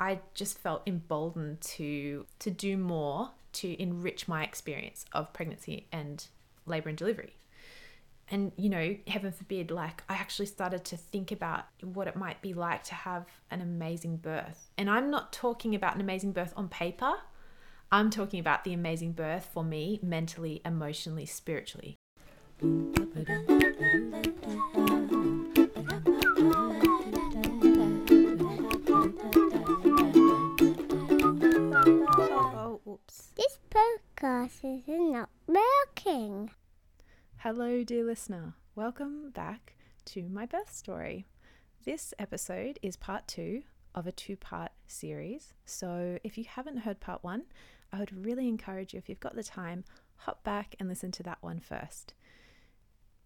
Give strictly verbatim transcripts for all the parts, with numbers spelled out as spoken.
I just felt emboldened to to do more to enrich my experience of pregnancy and labor and delivery. And, you know, heaven forbid, like I actually started to think about what it might be like to have an amazing birth. And I'm not talking about an amazing birth on paper. I'm talking about the amazing birth for me, mentally, emotionally, spiritually. Oh, oops. This podcast is not working. Hello, dear listener. Welcome back to my birth story. This episode is part two of a two-part series. So if you haven't heard part one, I would really encourage you, if you've got the time, hop back and listen to that one first.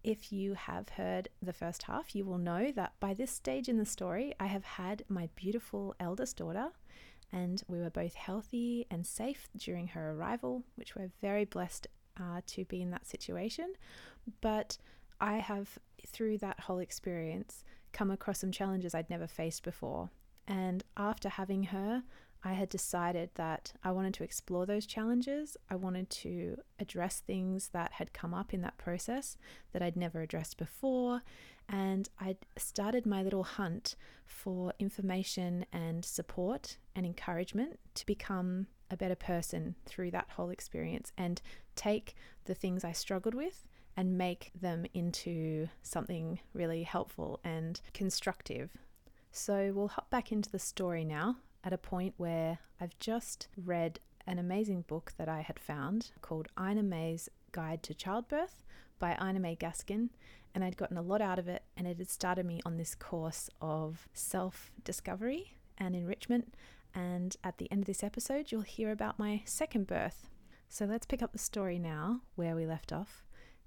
If you have heard the first half, you will know that by this stage in the story, I have had my beautiful eldest daughter, and we were both healthy and safe during her arrival, which we're very blessed Uh, to be in that situation. But I have, through that whole experience, come across some challenges I'd never faced before. And after having her, I had decided that I wanted to explore those challenges. I wanted to address things that had come up in that process that I'd never addressed before. And I started my little hunt for information and support and encouragement to become a better person through that whole experience, and take the things I struggled with and make them into something really helpful and constructive. So we'll hop back into the story now at a point where I've just read an amazing book that I had found called Ina May's Guide to Childbirth by Ina May Gaskin, and I'd gotten a lot out of it, and it had started me on this course of self-discovery and enrichment. And at the end of this episode, you'll hear about my second birth. So let's pick up the story now where we left off.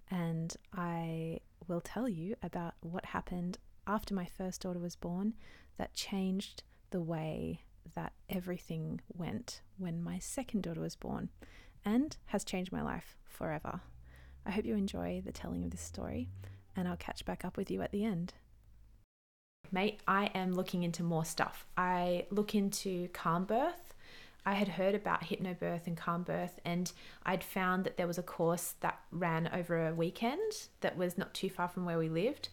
And I will tell you about what happened after my first daughter was born that changed the way that everything went when my second daughter was born, and has changed my life forever. I hope you enjoy the telling of this story, and I'll catch back up with you at the end. Mate, I am looking into more stuff. I look into Calmbirth. I had heard about hypnobirth and Calmbirth, and I'd found that there was a course that ran over a weekend that was not too far from where we lived.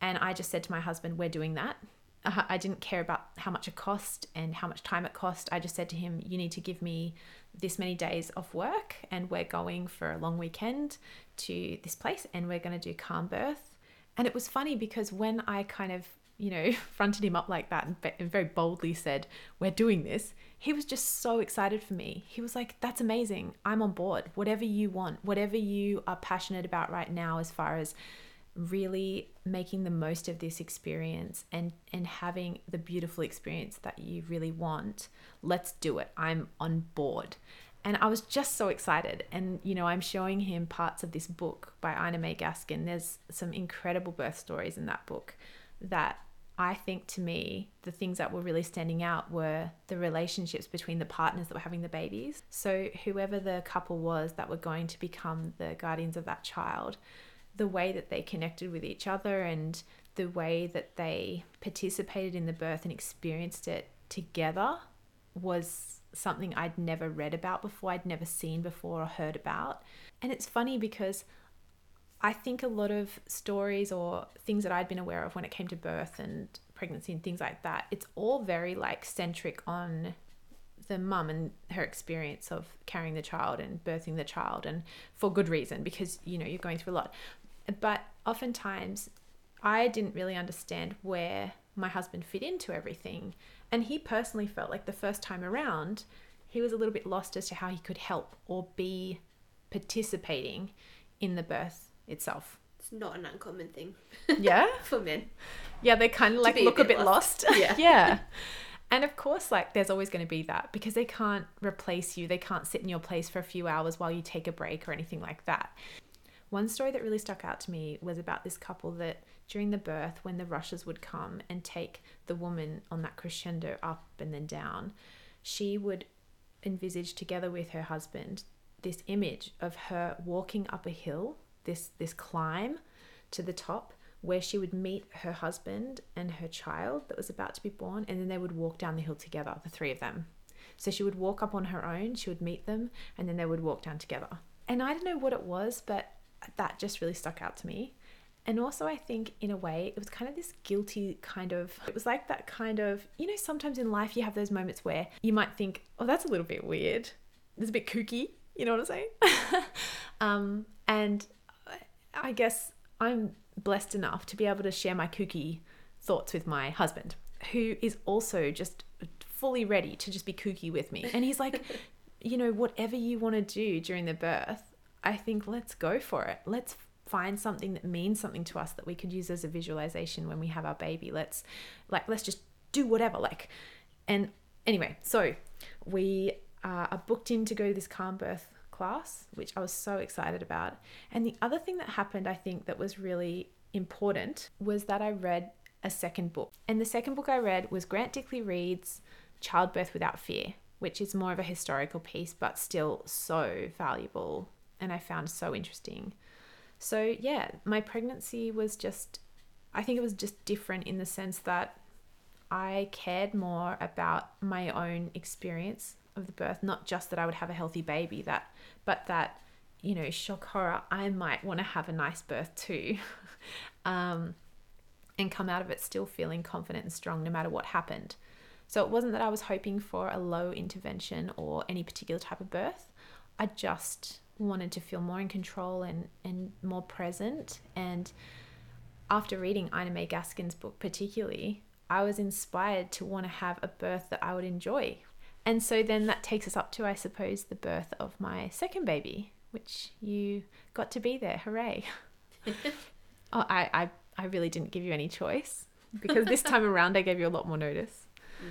And I just said to my husband, we're doing that. I didn't care about how much it cost and how much time it cost. I just said to him, you need to give me this many days off work, and we're going for a long weekend to this place, and we're going to do Calmbirth. And it was funny because when I kind of you know, fronted him up like that and very boldly said, we're doing this, he was just so excited for me. He was like, that's amazing. I'm on board. Whatever you want, whatever you are passionate about right now, as far as really making the most of this experience and, and having the beautiful experience that you really want, let's do it. I'm on board. And I was just so excited. And, you know, I'm showing him parts of this book by Ina May Gaskin. There's some incredible birth stories in that book that I think, to me, the things that were really standing out were the relationships between the partners that were having the babies. So whoever the couple was that were going to become the guardians of that child, the way that they connected with each other and the way that they participated in the birth and experienced it together was something I'd never read about before, I'd never seen before or heard about. And it's funny because I think a lot of stories or things that I'd been aware of when it came to birth and pregnancy and things like that, it's all very like centric on the mum and her experience of carrying the child and birthing the child, and for good reason, because, you know, you're going through a lot. But oftentimes I didn't really understand where my husband fit into everything. And he personally felt like the first time around, he was a little bit lost as to how he could help or be participating in the birth itself. It's not an uncommon thing. Yeah. For men. Yeah, they kind of like look a bit, a bit lost. lost. Yeah. Yeah. And of course, like there's always going to be that, because they can't replace you. They can't sit in your place for a few hours while you take a break or anything like that. One story that really stuck out to me was about this couple that during the birth, when the rushes would come and take the woman on that crescendo up and then down, she would envisage together with her husband this image of her walking up a hill, this this climb to the top where she would meet her husband and her child that was about to be born, and then they would walk down the hill together, the three of them. So she would walk up on her own, she would meet them, and then they would walk down together. And I don't know what it was, but that just really stuck out to me. And also I think in a way, it was kind of this guilty kind of, it was like that kind of, you know, sometimes in life you have those moments where you might think, oh, that's a little bit weird. It's a bit kooky. You know what I'm saying? um, and I guess I'm blessed enough to be able to share my kooky thoughts with my husband, who is also just fully ready to just be kooky with me. And he's like, you know, whatever you want to do during the birth, I think let's go for it. Let's find something that means something to us that we could use as a visualization when we have our baby. Let's like, let's just do whatever. Like, and anyway, so we uh, are booked in to go to this Calmbirth class, which I was so excited about. And the other thing that happened, I think that was really important, was that I read a second book. And the second book I read was Grant Dickley Reid's Childbirth Without Fear, which is more of a historical piece, but still so valuable. And I found so interesting. So yeah, my pregnancy was just, I think it was just different in the sense that I cared more about my own experience of the birth, not just that I would have a healthy baby, that, but that, you know, shock horror, I might want to have a nice birth too, um, and come out of it still feeling confident and strong no matter what happened. So it wasn't that I was hoping for a low intervention or any particular type of birth. I just wanted to feel more in control and and more present. And after reading Ina May Gaskin's book particularly, I was inspired to want to have a birth that I would enjoy. And so then that takes us up to, I suppose, the birth of my second baby, which you got to be there. Hooray. oh, I, I, I really didn't give you any choice, because this time around I gave you a lot more notice. Mm.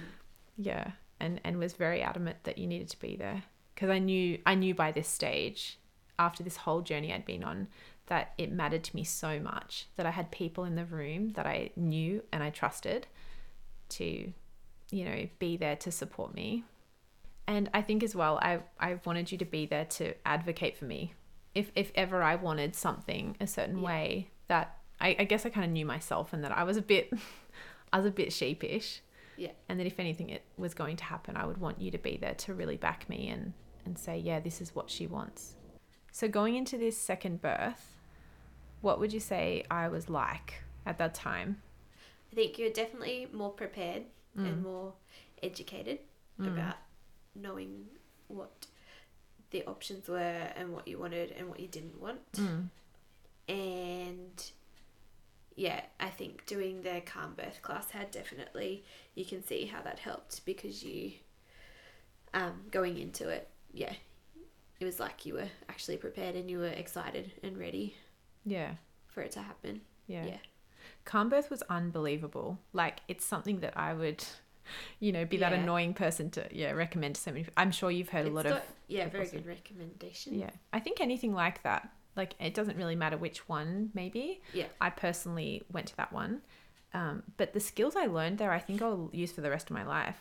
Yeah. And, and was very adamant that you needed to be there. Because I knew, I knew by this stage, after this whole journey I'd been on, that it mattered to me so much that I had people in the room that I knew and I trusted to, you know, be there to support me. And I think as well, I, I wanted you to be there to advocate for me. If, if ever I wanted something a certain yeah. way, that I, I guess I kind of knew myself, and that I was a bit, I was a bit sheepish. Yeah. And that if anything it was going to happen, I would want you to be there to really back me and, and say, yeah, this is what she wants. So going into this second birth, what would you say I was like at that time? I think you're definitely more prepared mm. and more educated mm. about knowing what the options were and what you wanted and what you didn't want. Mm. And yeah, I think doing the Calmbirth class had definitely, you can see how that helped, because you, um, going into it, yeah, it was like you were actually prepared and you were excited and ready. Yeah. For it to happen. Yeah. Yeah. Calmbirth was unbelievable. Like, it's something that I would, you know, be yeah. that annoying person to, yeah, recommend to so many people. I'm sure you've heard it's a lot got, of. Yeah, very good recommendation. Yeah. I think anything like that. Like, it doesn't really matter which one, maybe. Yeah. I personally went to that one. Um, but the skills I learned there, I think I'll use for the rest of my life.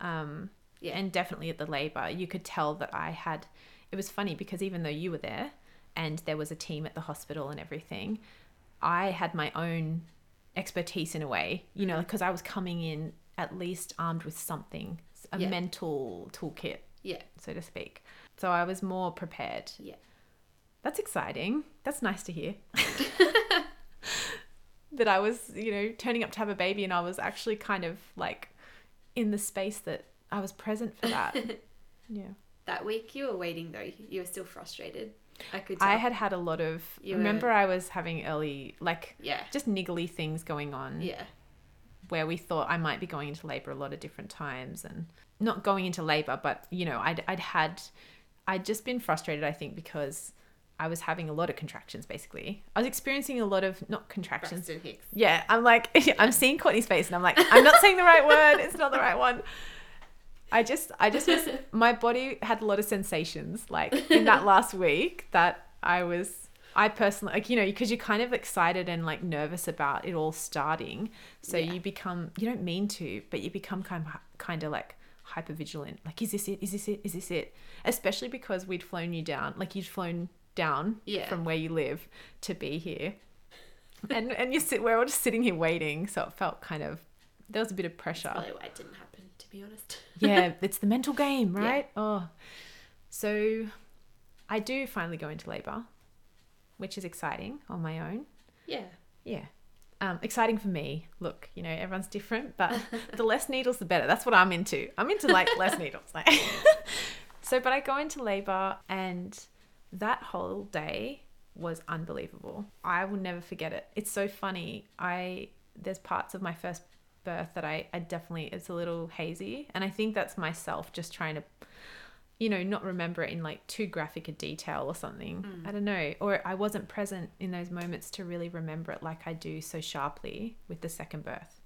Um, yeah. And definitely at the labour, you could tell that I had... It was funny because even though you were there and there was a team at the hospital and everything, I had my own expertise in a way, you know, because I was coming in at least armed with something, a yeah. mental toolkit, yeah, so to speak. So I was more prepared. Yeah. That's exciting. That's nice to hear. That I was, you know, turning up to have a baby, and I was actually kind of like in the space that I was present for that. Yeah. That week you were waiting though. You were still frustrated. I could tell. I had had a lot of, you remember were... I was having early, like yeah. just niggly things going on. Yeah. Where we thought I might be going into labor a lot of different times, and not going into labor, but you know, I'd, I'd had, I'd just been frustrated, I think, because I was having a lot of contractions, basically. I was experiencing a lot of, not contractions. Braxton Hicks. Yeah, I'm like, I'm seeing Courtney's face and I'm like, I'm not saying the right word. It's not the right one. I just, I just was, my body had a lot of sensations, like in that last week, that I was, I personally, like, you know, because you're kind of excited and like nervous about it all starting. So yeah. you become, you don't mean to, but you become kind of, kind of like, hypervigilant. Like, is this it? Is this it? Is this it? Especially because we'd flown you down, like you'd flown down yeah. from where you live to be here, and and you sit, we're all just sitting here waiting. So it felt kind of, there was a bit of pressure. That's probably why it didn't happen, to be honest. Yeah, it's the mental game, right? Yeah. Oh, so I do finally go into labour, which is exciting on my own. Yeah. Yeah. Um, exciting for me. Look, you know, everyone's different, but the less needles, the better. That's what I'm into. I'm into like less needles. Like. So, but I go into labour, and that whole day was unbelievable. I will never forget it. It's so funny. I, there's parts of my first birth that I, I definitely, it's a little hazy. And I think that's myself just trying to, you know, not remember it in like too graphic a detail or something. Mm. I don't know. Or I wasn't present in those moments to really remember it like I do so sharply with the second birth.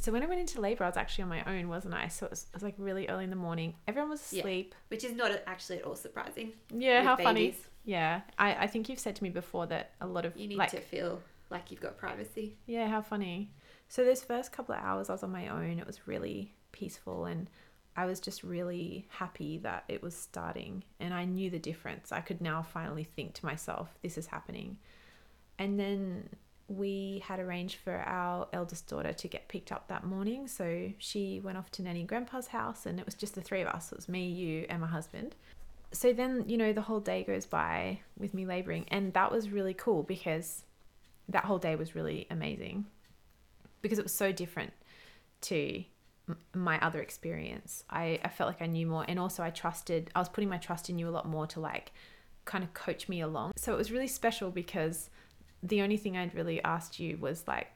So when I went into labor, I was actually on my own, wasn't I? So it was, it was like really early in the morning. Everyone was asleep. Yeah. Which is not actually at all surprising. Yeah, how babies. Funny. Yeah. I, I think you've said to me before that a lot of... You need like, to feel like you've got privacy. Yeah, how funny. So those first couple of hours I was on my own. It was really peaceful, and I was just really happy that it was starting, and I knew the difference. I could now finally think to myself, this is happening. And then... we had arranged for our eldest daughter to get picked up that morning. So she went off to Nanny and Grandpa's house, and it was just the three of us. It was me, you, and my husband. So then, you know, the whole day goes by with me labouring, and that was really cool because that whole day was really amazing because it was so different to m- my other experience. I, I felt like I knew more, and also I trusted, I was putting my trust in you a lot more to like kind of coach me along. So it was really special because... the only thing I'd really asked you was like,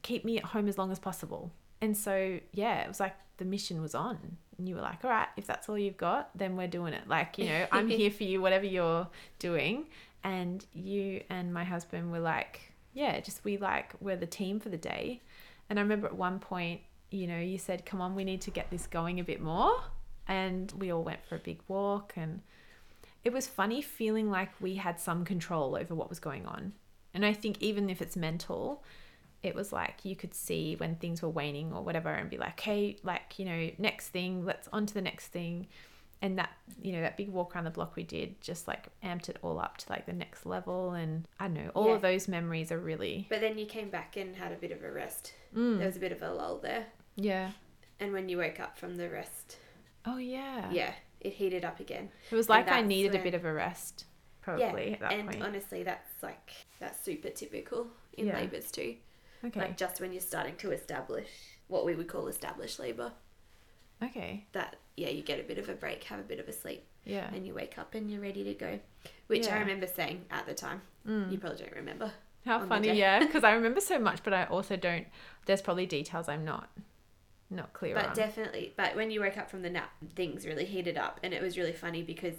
keep me at home as long as possible. And so, yeah, it was like the mission was on, and you were like, all right, if that's all you've got, then we're doing it. Like, you know, I'm here for you, whatever you're doing. And you and my husband were like, yeah, just, we like, we're the team for the day. And I remember at one point, you know, you said, come on, we need to get this going a bit more. And we all went for a big walk, and it was funny feeling like we had some control over what was going on. And I think even if it's mental, it was like you could see when things were waning or whatever and be like, hey, like, you know, next thing, let's on to the next thing. And that, you know, that big walk around the block we did just like amped it all up to like the next level. And I don't know, all yeah. of those memories are really... But then you came back and had a bit of a rest. Mm. There was a bit of a lull there. Yeah. And when you woke up from the rest... Oh, yeah. Yeah, it heated up again. It was like I needed when... a bit of a rest. Probably, yeah, at that and point. Honestly, that's like that's super typical in yeah. labours too. Okay, like just when you're starting to establish what we would call established labour. Okay. That yeah, you get a bit of a break, have a bit of a sleep. Yeah. And you wake up and you're ready to go, which yeah. I remember saying at the time. Mm. You probably don't remember. How funny, yeah, because I remember so much, but I also don't. There's probably details I'm not. Not clear but on. But definitely, but when you woke up from the nap, things really heated up, and it was really funny because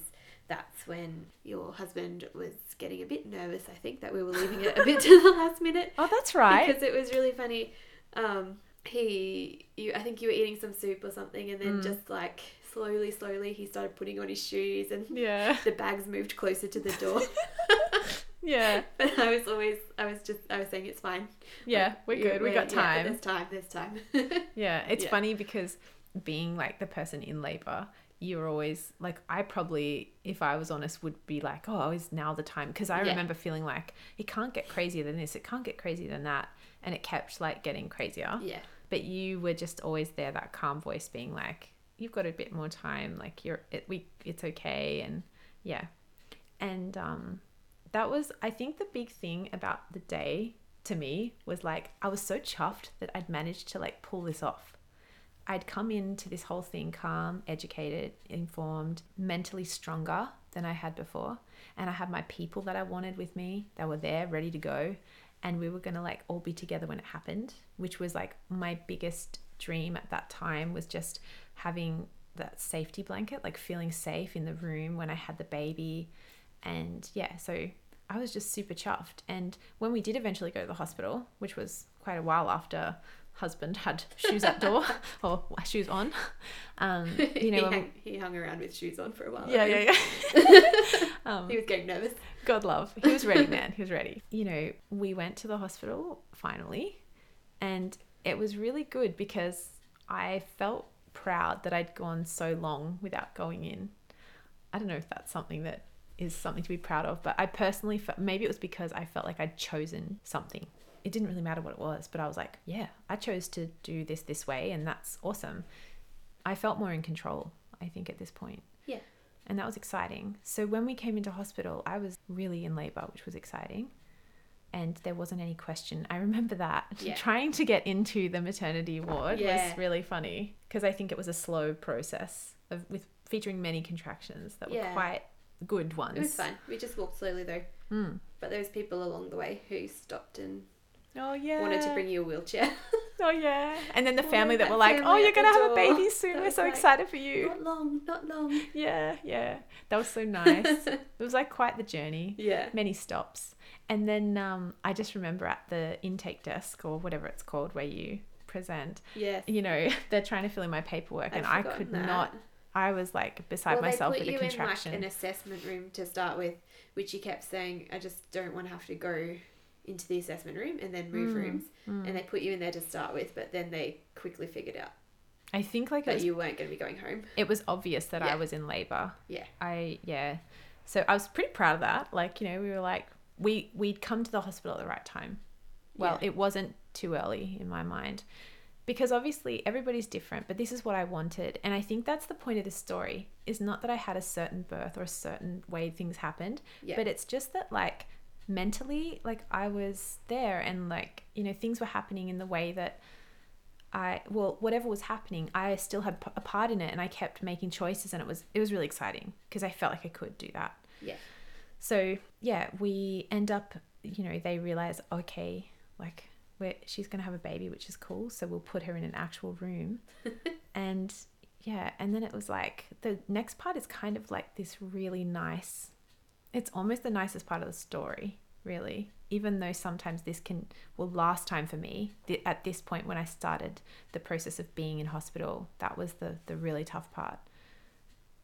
that's when your husband was getting a bit nervous, I think, that we were leaving it a bit to the last minute. Oh, that's right. Because it was really funny. Um, he, you, I think you were eating some soup or something, and then mm. just like slowly, slowly, he started putting on his shoes, and yeah. the bags moved closer to the door. Yeah. But I was always, I was just, I was saying it's fine. Yeah, like, we're good. We're, we got time. Yeah, there's time, there's time. Yeah, it's yeah. funny because being like the person in labour, you're always like, I probably, if I was honest, would be like, oh, is now the time? Because I yeah. remember feeling like it can't get crazier than this. It can't get crazier than that. And it kept like getting crazier. Yeah. But you were just always there, that calm voice being like, you've got a bit more time. Like you're, it, we, it's okay. And yeah. And, um, that was, I think, the big thing about the day to me was like, I was so chuffed that I'd managed to like pull this off. I'd come into this whole thing calm, educated, informed, mentally stronger than I had before. And I had my people that I wanted with me that were there ready to go. And we were going to like all be together when it happened, which was like my biggest dream at that time, was just having that safety blanket, like feeling safe in the room when I had the baby. And yeah, so I was just super chuffed. And when we did eventually go to the hospital, which was quite a while after husband had shoes at door or shoes on, um, you know, he hung, he hung around with shoes on for a while. Yeah, yeah, yeah. um, he was getting nervous. God love. He was ready, man. He was ready. You know, we went to the hospital finally, and it was really good because I felt proud that I'd gone so long without going in. I don't know if that's something that is something to be proud of, but I personally felt, maybe it was because I felt like I'd chosen something. it didn't really matter what it was, but I was like, yeah, I chose to do this this way, and that's awesome. I felt more in control, I think, at this point. Yeah. And that was exciting. So when we came into hospital, I was really in labor, which was exciting. And there wasn't any question. I remember that. Yeah. Trying to get into the maternity ward yeah. was really funny, because I think it was a slow process of with featuring many contractions that yeah. were quite good ones. It was fun. We just walked slowly though. Mm. But there was people along the way who stopped and oh yeah wanted to bring you a wheelchair. Oh yeah. And then the family oh, that, that were like, oh, you're going to have a baby soon. That we're so like, excited for you. Not long, not long. Yeah, yeah. That was so nice. It was like quite the journey. Yeah. Many stops. And then um, I just remember at the intake desk or whatever it's called where you present, yes. you know, they're trying to fill in my paperwork I've and I could that. not, I was like beside well, myself with a contraction. Well, they put you in like an assessment room to start with, which you kept saying, I just don't want to have to go into the assessment room and then move mm, rooms. Mm. And they put you in there to start with, but then they quickly figured out. I think like that was, you weren't going to be going home. It was obvious that yeah. I was in labour. Yeah. I, yeah. So I was pretty proud of that. Like, you know, we were like, We, we'd come to the hospital at the right time. Well, yeah. It wasn't too early in my mind, because obviously everybody's different, but this is what I wanted. And I think that's the point of this story, is not that I had a certain birth or a certain way things happened, yeah. but it's just that like mentally, like I was there and like, you know, things were happening in the way that I, well, whatever was happening, I still had a part in it, and I kept making choices, and it was, it was really exciting because I felt like I could do that. Yeah. So yeah, we end up, you know, they realize, okay, like we're, she's going to have a baby, which is cool. So we'll put her in an actual room. And yeah. And then it was like, the next part is kind of like this really nice, it's almost the nicest part of the story, really. Even though sometimes this can, well, last time for me th- at this point, when I started the process of being in hospital, that was the, the really tough part.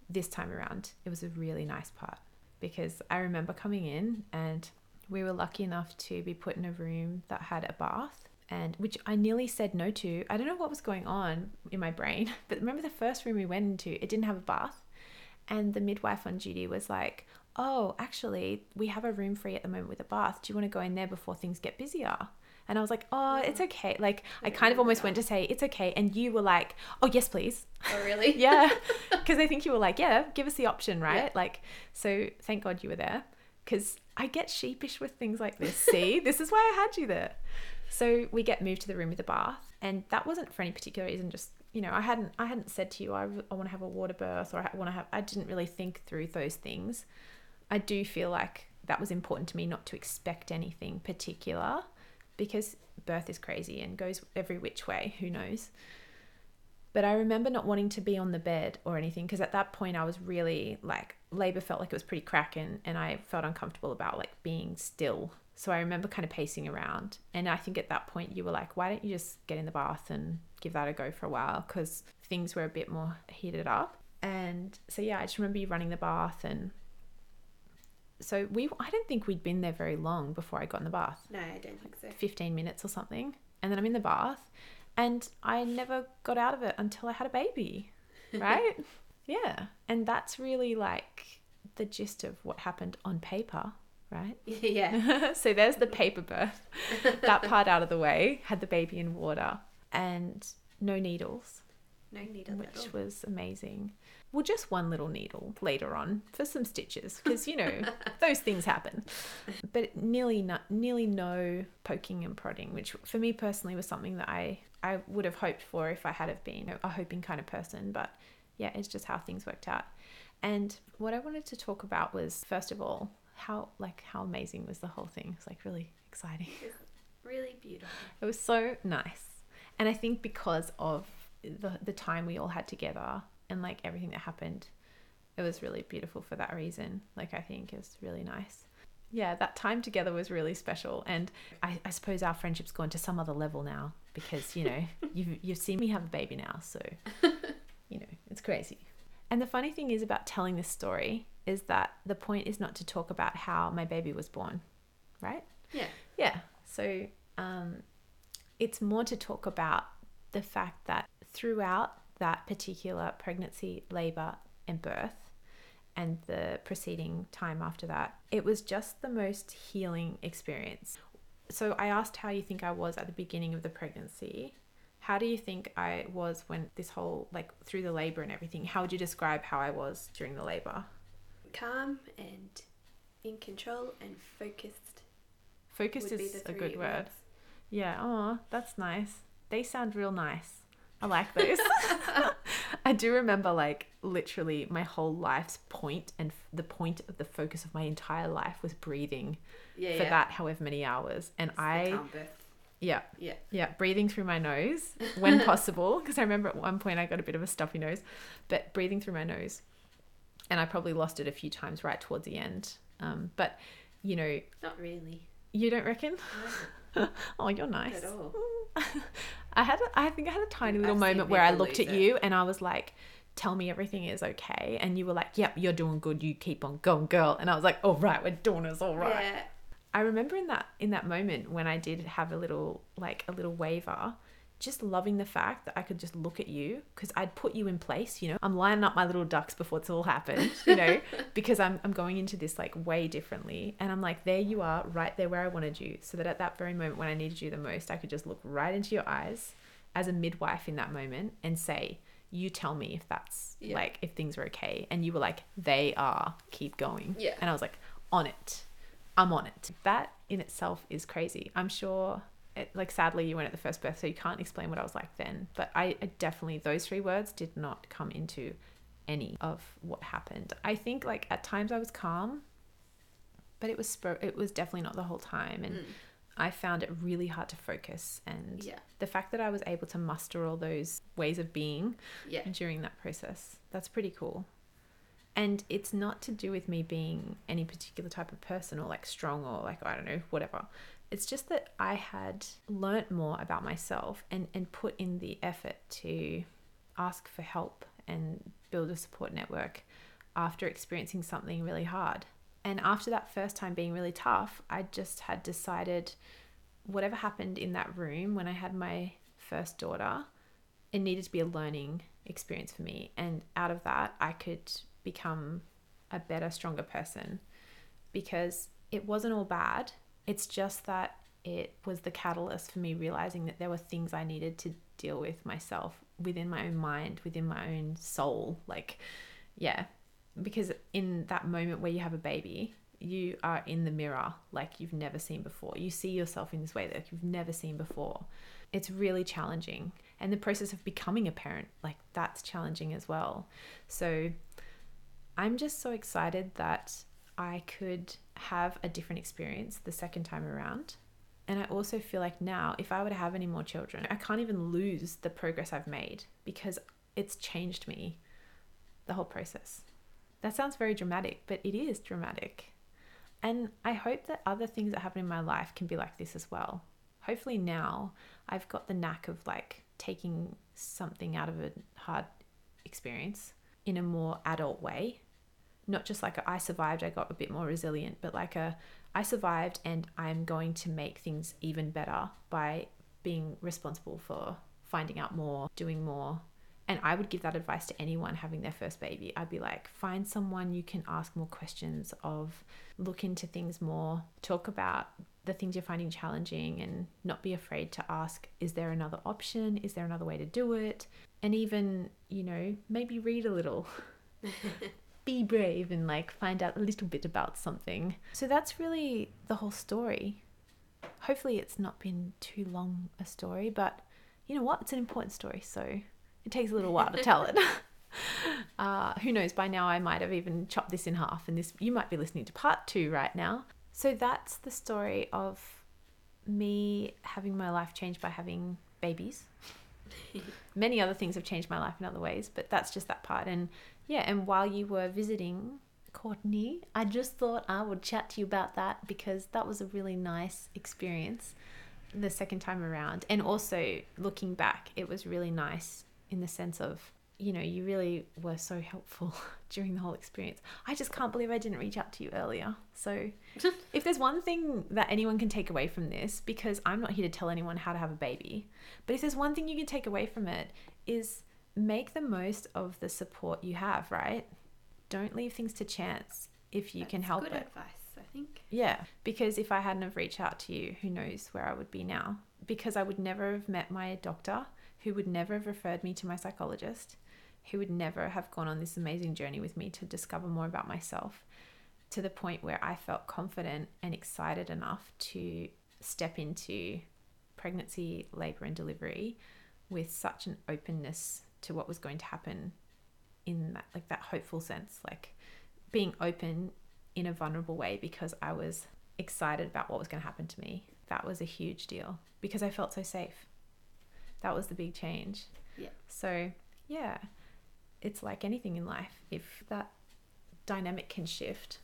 This time around, it was a really nice part. Because I remember coming in, and we were lucky enough to be put in a room that had a bath, and which I nearly said no to. I don't know what was going on in my brain, but remember the first room we went into, it didn't have a bath. And the midwife on duty was like, oh, actually, we have a room free at the moment with a bath. Do you want to go in there before things get busier? And I was like, oh, yeah. It's okay. Like, I, I kind of almost that. went to say, it's okay. And you were like, oh, yes, please. Oh, really? Yeah. Because I think you were like, yeah, give us the option, right? Yeah. Like, so thank God you were there, because I get sheepish with things like this. See, this is why I had you there. So we get moved to the room with the bath. And that wasn't for any particular reason. Just, you know, I hadn't I hadn't said to you, I, I want to have a water birth, or I want to have, I didn't really think through those things. I do feel like that was important to me, not to expect anything particular, because birth is crazy and goes every which way, who knows. But I remember not wanting to be on the bed or anything, because at that point I was really like, labor felt like it was pretty cracking, and I felt uncomfortable about like being still. So I remember kind of pacing around, and I think at that point you were like, why don't you just get in the bath and give that a go for a while, because things were a bit more heated up. And so yeah, I just remember you running the bath. And so we, I don't think we'd been there very long before I got in the bath. No, I don't think so. fifteen minutes or something. And then I'm in the bath, and I never got out of it until I had a baby, right? Yeah. And that's really like the gist of what happened on paper, right? Yeah. So there's the paper birth. That part out of the way. Had the baby in water and no needles. No needles at all. Which was amazing. Well, just one little needle later on for some stitches, because, you know, those things happen. But nearly no, nearly no poking and prodding, which for me personally was something that I, I would have hoped for if I had have been a hoping kind of person. But yeah, it's just how things worked out. And what I wanted to talk about was, first of all, how like how amazing was the whole thing. It's like really exciting. Really beautiful. It was so nice. And I think because of the the time we all had together, and like everything that happened, it was really beautiful for that reason. Like I think it's really nice. Yeah, that time together was really special. And I, I suppose our friendship's gone to some other level now, because you know, you've, you've seen me have a baby now, so you know, it's crazy. And the funny thing is about telling this story is that the point is not to talk about how my baby was born, right? Yeah. Yeah. So um, it's more to talk about the fact that throughout that particular pregnancy, labor and birth, and the preceding time after that, it was just the most healing experience. So I asked how you think I was at the beginning of the pregnancy. How do you think I was when this whole, like, through the labor and everything? How would you describe how I was during the labor? Calm and in control and focused. Focused is a good word. Yeah. Oh, that's nice. They sound real nice. I like those. I do remember, like, literally my whole life's point and f- the point of the focus of my entire life was breathing yeah, for yeah. that however many hours. And it's I... Calmbirth. Yeah. Yeah. Yeah. Breathing through my nose when possible. Because I remember at one point I got a bit of a stuffy nose, but breathing through my nose. And I probably lost it a few times right towards the end. Um, but, you know. Not really. You don't reckon? No. Oh, you're nice. Not at all. I, had a, I think I had a tiny little moment where I looked at you and I was like, tell me everything is okay. And you were like, yep, you're doing good. You keep on going, girl. And I was like, all right, we're doing this all right. Yeah. I remember in that in that moment when I did have a little, like a little waver, just loving the fact that I could just look at you, because I'd put you in place, you know, I'm lining up my little ducks before it's all happened, you know, because I'm I'm going into this like way differently. And I'm like, there you are, right there where I wanted you. So that at that very moment when I needed you the most, I could just look right into your eyes as a midwife in that moment and say, you tell me if that's yeah. like, if things are okay. And you were like, they are, keep going. Yeah. And I was like, on it. I'm on it. That in itself is crazy. I'm sure, it, like, sadly, you weren't at the first birth, so you can't explain what I was like then. But I, I definitely, those three words did not come into any of what happened. I think, like, at times I was calm, but it was it was definitely not the whole time. And mm. I found it really hard to focus. And yeah. the fact that I was able to muster all those ways of being yeah. during that process, that's pretty cool. And it's not to do with me being any particular type of person or like strong or like, I don't know, whatever. It's just that I had learnt more about myself and, and put in the effort to ask for help and build a support network after experiencing something really hard. And after that first time being really tough, I just had decided whatever happened in that room when I had my first daughter, it needed to be a learning experience for me. And out of that, I could become a better, stronger person, because it wasn't all bad. It's just that it was the catalyst for me realizing that there were things I needed to deal with myself, within my own mind, within my own soul. Like, yeah, because in that moment where you have a baby, you are in the mirror like you've never seen before. You see yourself in this way that you've never seen before. It's really challenging. And the process of becoming a parent, like, that's challenging as well. So I'm just so excited that I could have a different experience the second time around. And I also feel like now, if I were to have any more children, I can't even lose the progress I've made, because it's changed me, the whole process. That sounds very dramatic, but it is dramatic. And I hope that other things that happen in my life can be like this as well. Hopefully now I've got the knack of, like, taking something out of a hard experience in a more adult way. Not just like a, I survived, I got a bit more resilient, but like a, I survived and I'm going to make things even better by being responsible for finding out more, doing more. And I would give that advice to anyone having their first baby. I'd be like, find someone you can ask more questions of, look into things more, talk about the things you're finding challenging, and not be afraid to ask, is there another option? Is there another way to do it? And even, you know, maybe read a little, be brave and, like, find out a little bit about something. So that's really the whole story. Hopefully it's not been too long a story, but you know what? It's an important story. So it takes a little while to tell it. Uh, who knows? By now I might have even chopped this in half, and this, you might be listening to part two right now. So that's the story of me having my life changed by having babies. Many other things have changed my life in other ways, but that's just that part. And yeah, and while you were visiting Courtney, I just thought I would chat to you about that, because that was a really nice experience the second time around. And also looking back, it was really nice in the sense of, you know, you really were so helpful during the whole experience. I just can't believe I didn't reach out to you earlier. So if there's one thing that anyone can take away from this, because I'm not here to tell anyone how to have a baby, but if there's one thing you can take away from it, is make the most of the support you have, right? Don't leave things to chance if you That's can help good it. Advice, I think. Yeah, because if I hadn't have reached out to you, who knows where I would be now, because I would never have met my doctor, who would never have referred me to my psychologist, who would never have gone on this amazing journey with me to discover more about myself to the point where I felt confident and excited enough to step into pregnancy, labor and delivery with such an openness to what was going to happen in that, like that hopeful sense, like being open in a vulnerable way because I was excited about what was going to happen to me. That was a huge deal because I felt so safe. That was the big change. Yeah. So yeah, it's like anything in life. If that dynamic can shift,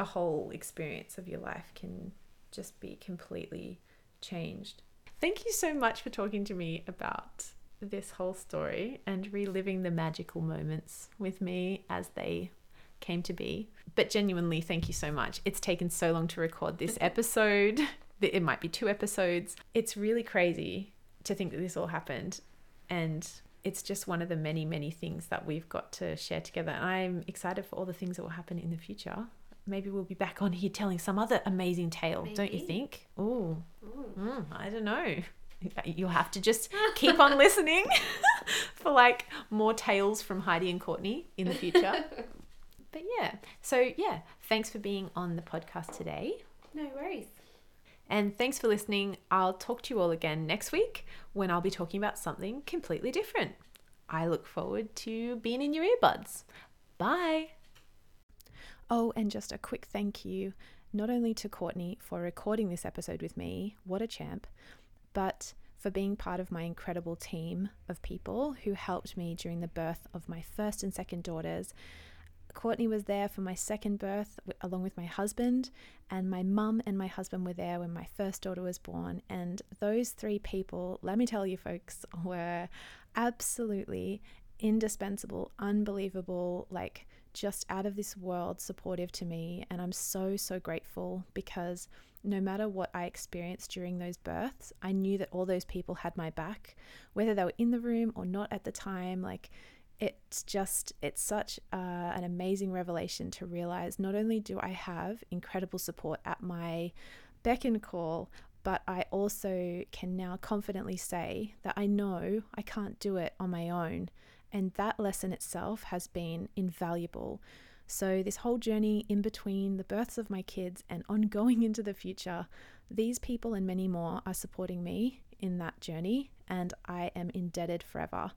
a whole experience of your life can just be completely changed. Thank you so much for talking to me about this whole story and reliving the magical moments with me as they came to be. But genuinely, thank you so much. It's taken so long to record this episode. It might be two episodes. It's really crazy to think that this all happened. And it's just one of the many, many things that we've got to share together. And I'm excited for all the things that will happen in the future. Maybe we'll be back on here telling some other amazing tale, Maybe. Don't you think? Ooh, Ooh. Mm, I don't know. You'll have to just keep on listening for like more tales from Heidi and Courtney in the future. But yeah, so yeah, thanks for being on the podcast today. No worries. And thanks for listening. I'll talk to you all again next week when I'll be talking about something completely different. I look forward to being in your earbuds. Bye. Oh, and just a quick thank you, not only to Courtney for recording this episode with me, what a champ, but for being part of my incredible team of people who helped me during the birth of my first and second daughters. Courtney was there for my second birth along with my husband, and my mum and my husband were there when my first daughter was born. And those three people, let me tell you folks, were absolutely indispensable, unbelievable, like just out of this world supportive to me. And I'm so, so grateful because no matter what I experienced during those births, I knew that all those people had my back, whether they were in the room or not at the time. Like, It's just, it's such uh, an amazing revelation to realize not only do I have incredible support at my beck and call, but I also can now confidently say that I know I can't do it on my own. And that lesson itself has been invaluable. So this whole journey in between the births of my kids and ongoing into the future, these people and many more are supporting me in that journey, and I am indebted forever.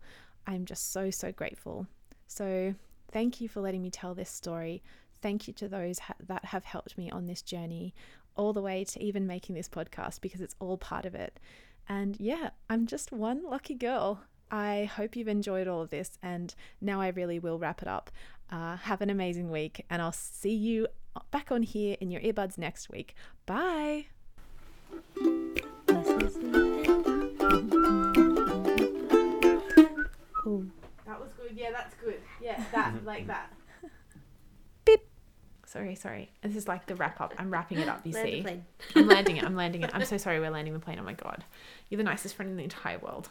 I'm just so, so grateful. So thank you for letting me tell this story. Thank you to those ha- that have helped me on this journey all the way to even making this podcast, because it's all part of it. And yeah, I'm just one lucky girl. I hope you've enjoyed all of this. And now I really will wrap it up. Uh, have an amazing week, and I'll see you back on here in your earbuds next week. Bye. Ooh. That was good. Yeah, that's good. Yeah, that, like that. Beep. Sorry, sorry. This is like the wrap up. I'm wrapping it up, you Land see. The plane. I'm landing it. I'm landing it. I'm so sorry we're landing the plane. Oh my God. You're the nicest friend in the entire world.